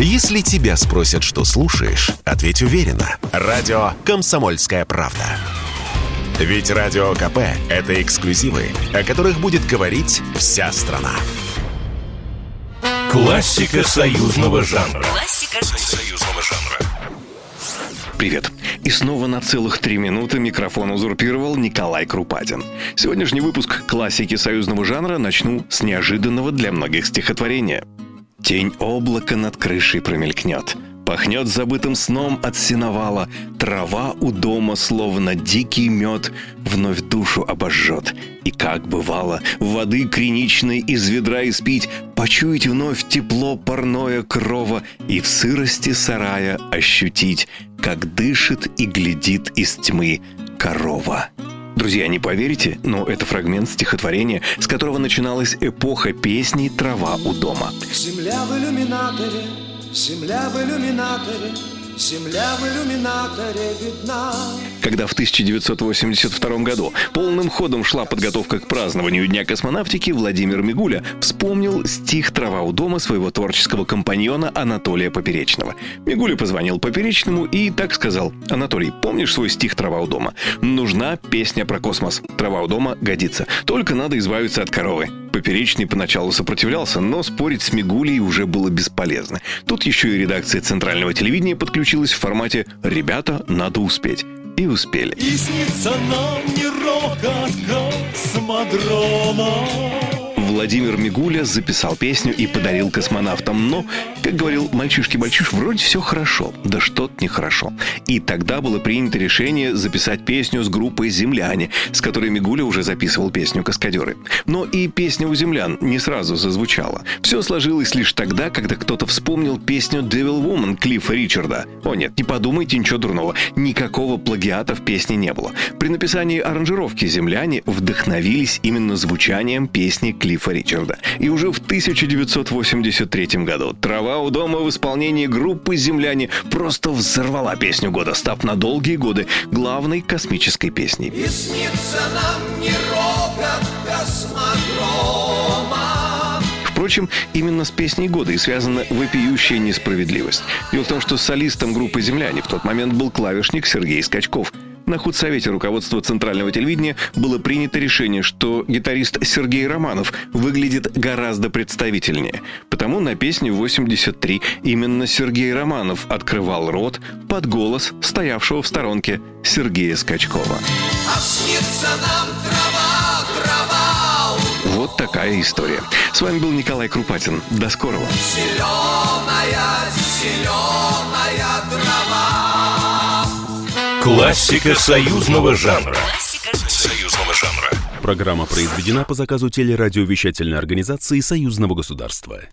Если тебя спросят, что слушаешь, ответь уверенно. Радио «Комсомольская правда». Ведь Радио КП – это эксклюзивы, о которых будет говорить вся страна. Классика союзного жанра. Привет. И снова на целых 3 минуты микрофон узурпировал Николай Крупатин. Сегодняшний выпуск классики союзного жанра начну с неожиданного для многих стихотворения. «Тень облака над крышей промелькнет. Пахнет забытым сном от сеновала. Трава у дома, словно дикий мед, вновь душу обожжет. И как бывало, воды криничной из ведра испить, почуять вновь тепло парное крова и в сырости сарая ощутить, как дышит и глядит из тьмы корова». Друзья, не поверите, но это фрагмент стихотворения, с которого начиналась эпоха песни «Трава у дома». Земля в иллюминаторе, земля в иллюминаторе, земля в иллюминаторе видна. Когда в 1982 году полным ходом шла подготовка к празднованию Дня космонавтики, Владимир Мигуля вспомнил стих «Трава у дома» своего творческого компаньона Анатолия Поперечного. Мигуля позвонил Поперечному и так сказал: «Анатолий, помнишь свой стих «Трава у дома»? Нужна песня про космос. «Трава у дома» годится. Только надо избавиться от коровы». Поперечный поначалу сопротивлялся, но спорить с Мигулей уже было бесполезно. Тут еще и редакция Центрального телевидения подключилась в формате «Ребята, надо успеть». И успели. И снится нам не рокот космодрома. Владимир Мигуля записал песню и подарил космонавтам, но, как говорил Мальчиш-Кибальчиш, вроде все хорошо, да что-то нехорошо. И тогда было принято решение записать песню с группой «Земляне», с которой Мигуля уже записывал песню «Каскадеры». Но и песня у «Землян» не сразу зазвучала. Все сложилось лишь тогда, когда кто-то вспомнил песню «Devil Woman» Клиффа Ричарда. О нет, не подумайте ничего дурного, никакого плагиата в песне не было. При написании аранжировки «Земляне» вдохновились именно звучанием песни Клиффа Ричарда. И уже в 1983 году «Трава у дома» в исполнении группы «Земляне» просто взорвала песню года, став на долгие годы главной космической песней. И снится нам не рокот космодрома. Впрочем, именно с песней года и связана вопиющая несправедливость. Дело в том, что солистом группы «Земляне» в тот момент был клавишник Сергей Скачков. На худсовете руководства Центрального телевидения было принято решение, что гитарист Сергей Романов выглядит гораздо представительнее. Потому на песне «83» именно Сергей Романов открывал рот под голос стоявшего в сторонке Сергея Скачкова. А снится нам трава, трава. Вот такая история. С вами был Николай Крупатин. До скорого. Зеленая, зеленая трава. Классика союзного жанра. Программа произведена по заказу телерадиовещательной организации Союзного государства.